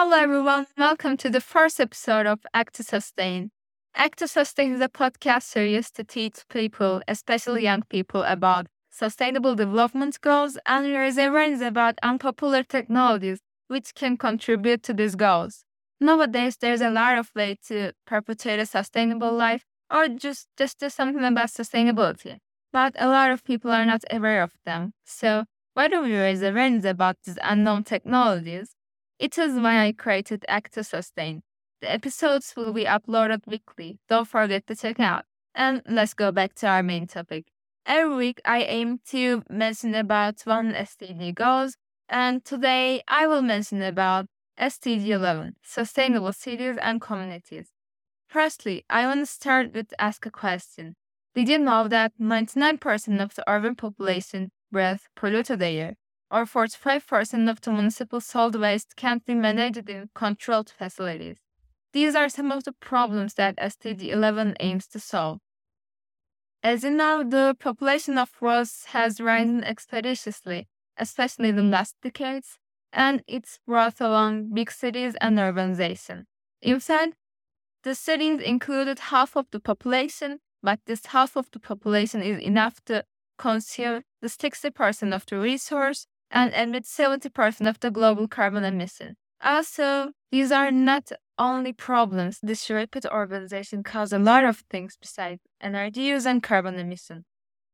Hello everyone, welcome to the first episode of Act to Sustain. Act to Sustain is a podcast series to teach people, especially young people, about sustainable development goals and raise awareness about unpopular technologies which can contribute to these goals. Nowadays, there's a lot of ways to perpetuate a sustainable life or just do something about sustainability, but a lot of people are not aware of them. So why don't we raise awareness about these unknown technologies? It is why I created Act to Sustain. The episodes will be uploaded weekly. Don't forget to check out. And let's go back to our main topic. Every week I aim to mention about one SDG goals, and today I will mention about SDG11, Sustainable Cities and Communities. Firstly, I want to start with ask a question. Did you know that 99% of the urban population breathes polluted air? Or 45% of the municipal solid waste can't be managed in controlled facilities. These are some of the problems that SDG 11 aims to solve. As you know, the population of worlds has risen expeditiously, especially in the last decades, and it's brought along big cities and urbanization. In fact, the cities included half of the population, but this half of the population is enough to consume the 60% of the resource and emit 70% of the global carbon emission. Also, these are not only problems. This rapid urbanization causes a lot of things besides energy use and carbon emission.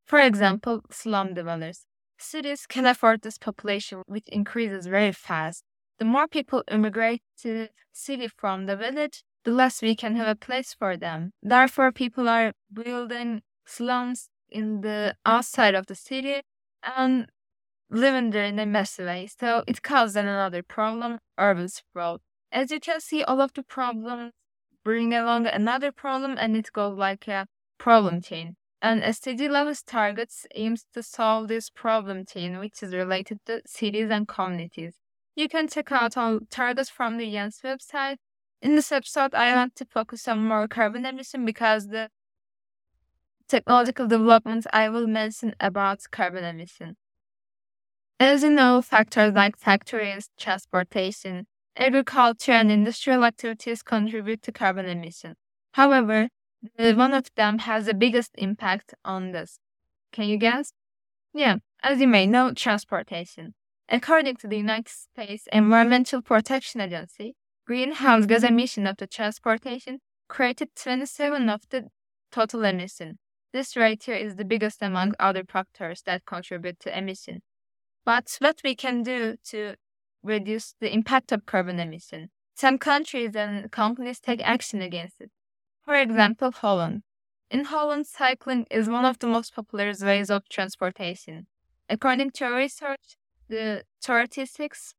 For example, slum dwellers. Cities can afford this population, which increases very fast. The more people immigrate to the city from the village, the less we can have a place for them. Therefore, people are building slums in the outside of the city and living there in a messy way. So it causes another problem, urban sprawl. As you can see, all of the problems bring along another problem, and it goes like a problem chain. And SDG 11's targets aims to solve this problem chain, which is related to cities and communities. You can check out all targets from the UN's website. In this episode, I want to focus on more carbon emission because the technological developments I will mention about carbon emission. As you know, factors like factories, transportation, agriculture, and industrial activities contribute to carbon emission. However, one of them has the biggest impact on this. Can you guess? Yeah, as you may know, transportation. According to the United States Environmental Protection Agency, greenhouse gas emission of the transportation created 27% of the total emission. This ratio is the biggest among other factors that contribute to emission. But what we can do to reduce the impact of carbon emission? Some countries and companies take action against it. For example, Holland. In Holland, cycling is one of the most popular ways of transportation. According to research, the 36%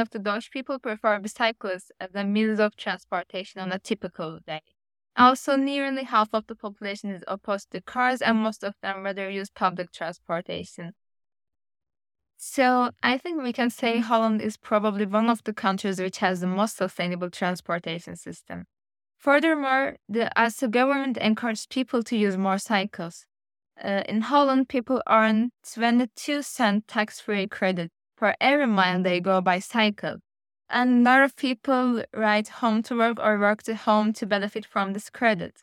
of the Dutch people prefer bicycles as a means of transportation on a typical day. Also, nearly half of the population is opposed to cars, and most of them rather use public transportation. So, I think we can say Holland is probably one of the countries which has the most sustainable transportation system. Furthermore, the ASO government encourages people to use more cycles. In Holland, people earn 22-cent tax-free credit for every mile they go by cycle. And a lot of people ride home to work or work to home to benefit from this credit.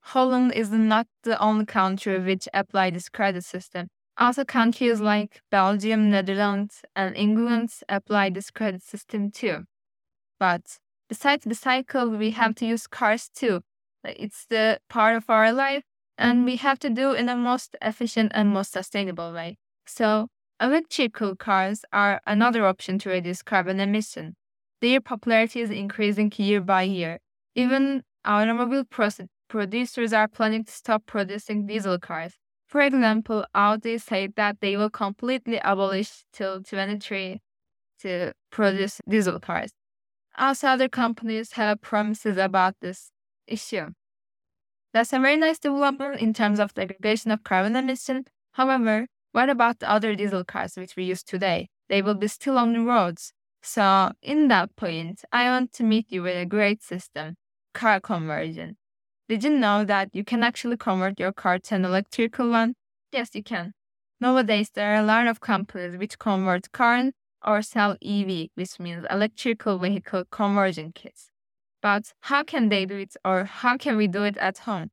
Holland is not the only country which applies this credit system. Also, countries like Belgium, Netherlands, and England apply this credit system too. But besides the cycle, we have to use cars too. It's the part of our life, and we have to do it in the most efficient and most sustainable way. So, electrical cars are another option to reduce carbon emission. Their popularity is increasing year by year. Even automobile producers are planning to stop producing diesel cars. For example, Audi said that they will completely abolish till 2023 to produce diesel cars. Also, other companies have promises about this issue. That's a very nice development in terms of the aggregation of carbon emission. However, what about the other diesel cars which we use today? They will be still on the roads. So, in that point, I want to meet you with a great system, car conversion. Did you know that you can actually convert your car to an electrical one? Yes, you can. Nowadays, there are a lot of companies which convert cars or sell EV, which means electrical vehicle conversion kits. But how can they do it, or how can we do it at home?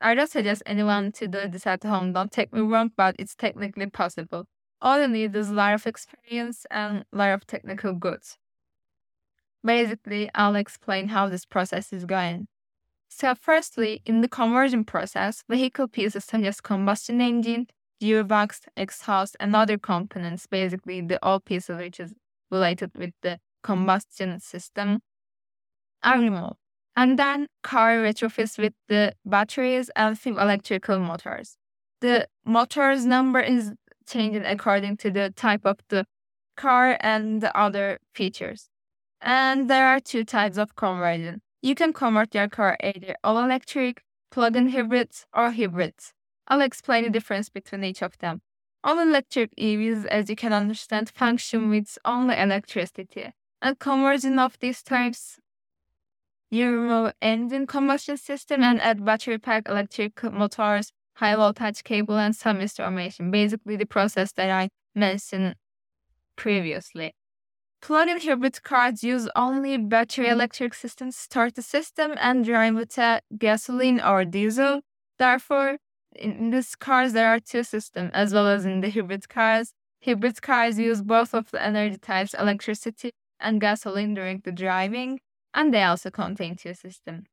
I don't suggest anyone to do this at home. Don't take me wrong, but it's technically possible. All you need is a lot of experience and a lot of technical goods. Basically, I'll explain how this process is going. So firstly, in the conversion process, vehicle pieces such as combustion engine, gearbox, exhaust, and other components, basically the all pieces which is related with the combustion system, are removed. And then car retrofits with the batteries and few electrical motors. The motor's number is changed according to the type of the car and the other features. And there are two types of conversion. You can convert your car either all-electric, plug-in hybrids, or hybrids. I'll explain the difference between each of them. All-electric EVs, as you can understand, function with only electricity. And conversion of these types, you remove engine combustion system and add battery pack, electric motors, high-voltage cable, and some instrumentation. Basically, the process that I mentioned previously. Plug-in hybrid cars use only battery electric systems to start the system and drive with a gasoline or diesel. Therefore, in these cars, there are two systems, as well as in the hybrid cars. Hybrid cars use both of the energy types, electricity and gasoline, during the driving, and they also contain two systems.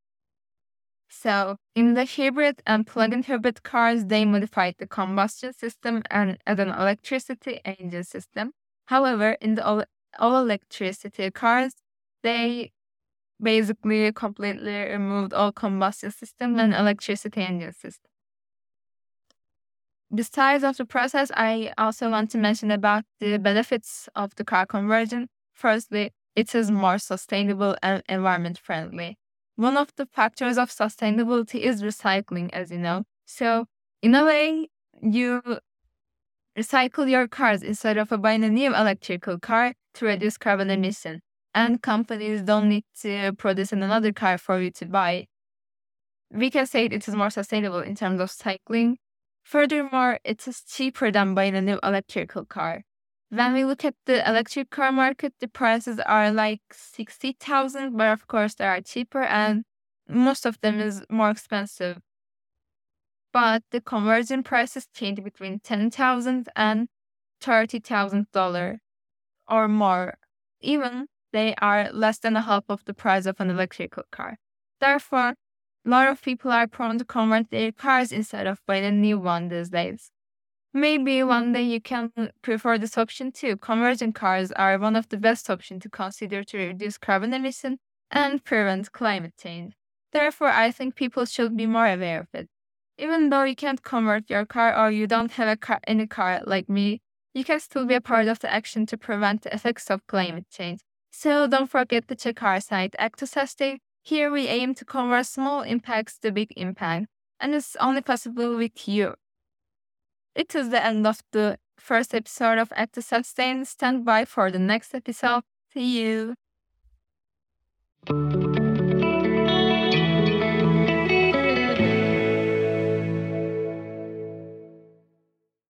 So, in the hybrid and plug-in hybrid cars, they modified the combustion system and add an electricity engine system. However, in the all-electricity cars, they basically completely removed all combustion system and electricity engine system. Besides of the process, I also want to mention about the benefits of the car conversion. Firstly, it is more sustainable and environment-friendly. One of the factors of sustainability is recycling, as you know. So, in a way, you recycle your cars instead of buying a new electrical car to reduce carbon emission. And companies don't need to produce another car for you to buy. We can say it is more sustainable in terms of cycling. Furthermore, it is cheaper than buying a new electrical car. When we look at the electric car market, the prices are like $60,000, but of course they are cheaper and most of them is more expensive. But the conversion prices change between $10,000 and $30,000 or more. Even they are less than a half of the price of an electrical car. Therefore, a lot of people are prone to convert their cars instead of buying a new one these days. Maybe one day you can prefer this option too. Conversion cars are one of the best options to consider to reduce carbon emission and prevent climate change. Therefore, I think people should be more aware of it. Even though you can't convert your car or you don't have any car like me, you can still be a part of the action to prevent the effects of climate change. So don't forget to check our site, Act to Sustain. Here we aim to convert small impacts to big impact, and it's only possible with you. It is the end of the first episode of Act to Sustain. Stand by for the next episode. See you.